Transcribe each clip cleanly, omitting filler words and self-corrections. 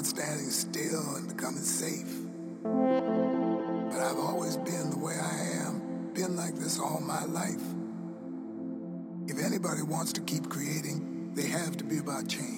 about standing still and becoming safe. But I've always been the way I am, been like this all my life. If anybody wants to keep creating, they have to be about change.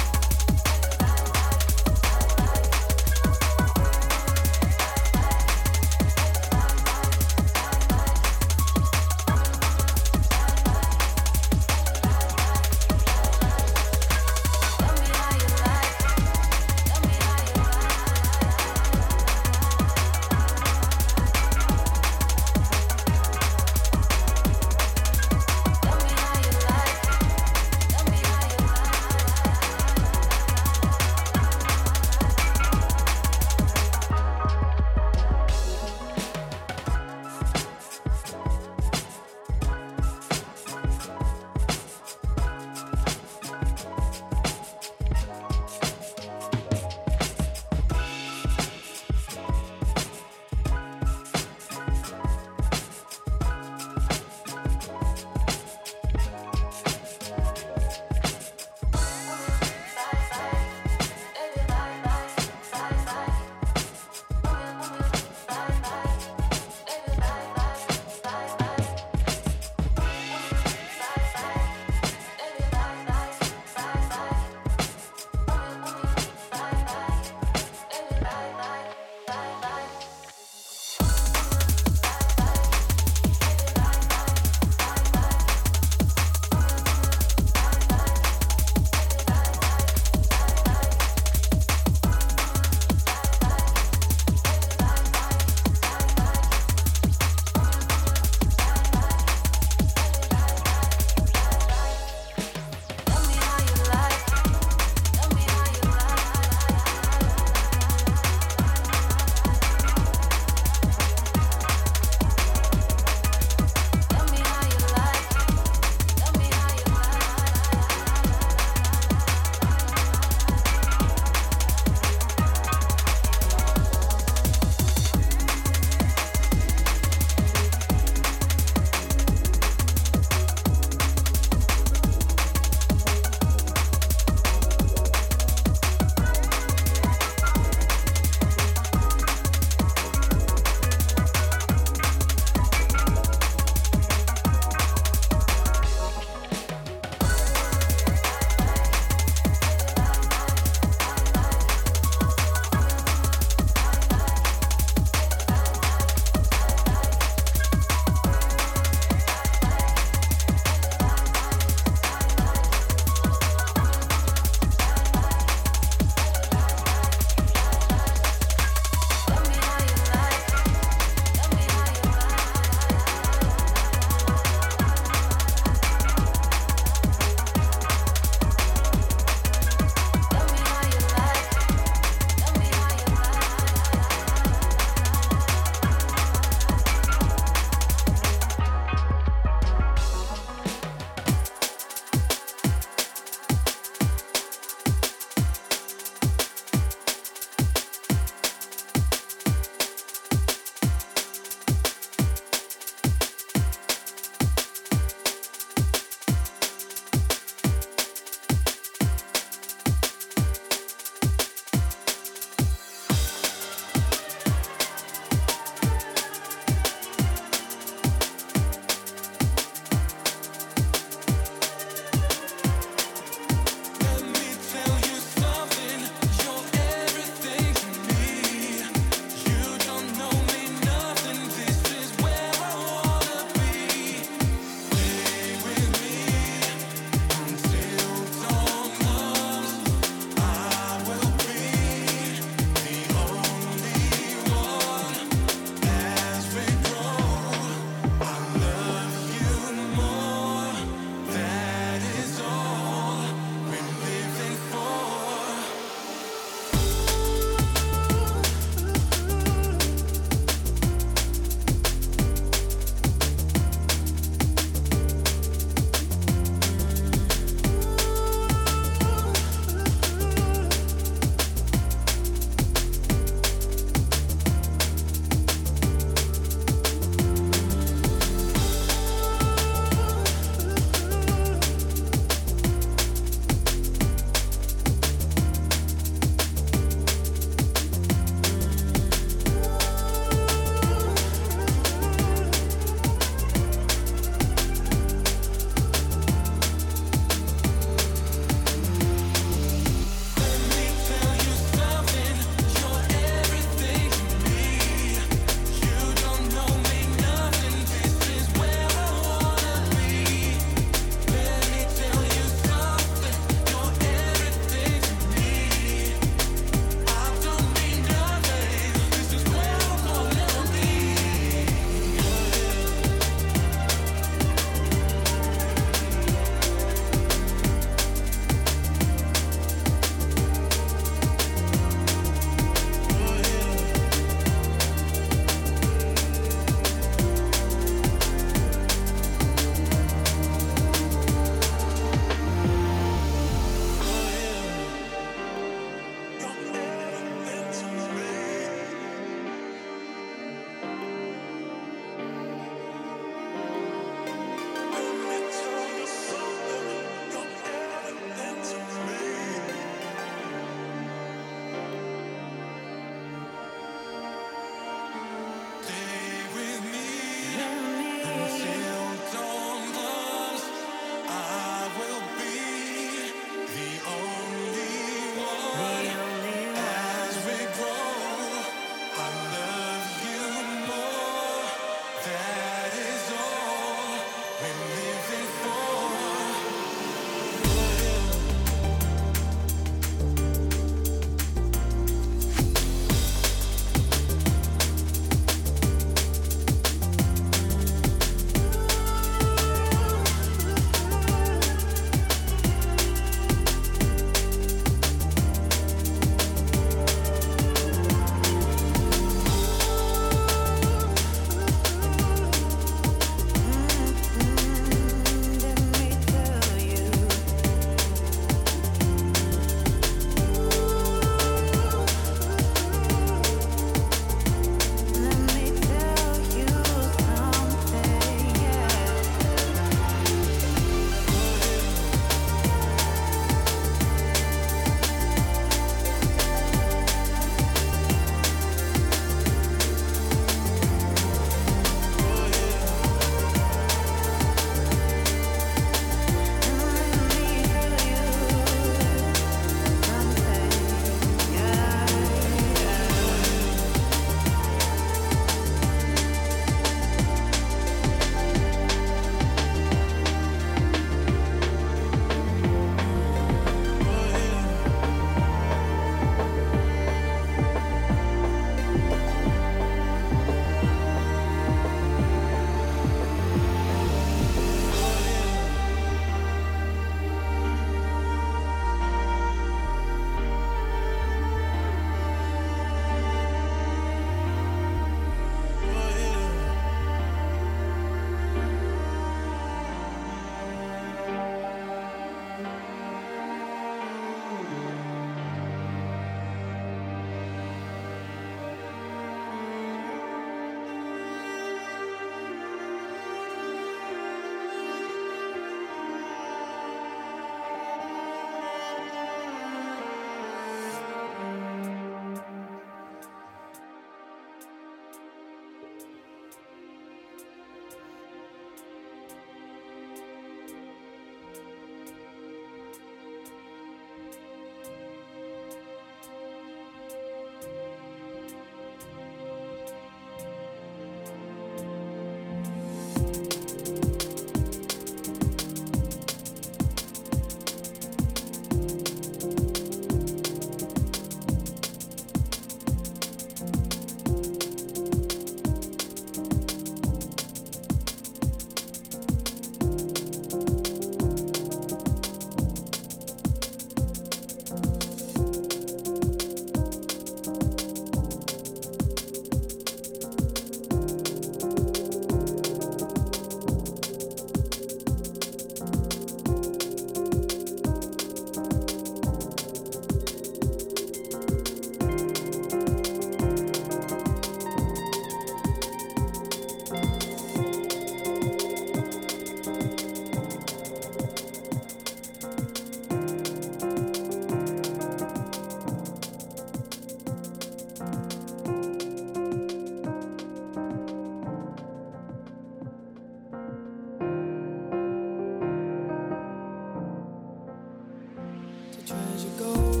Oh,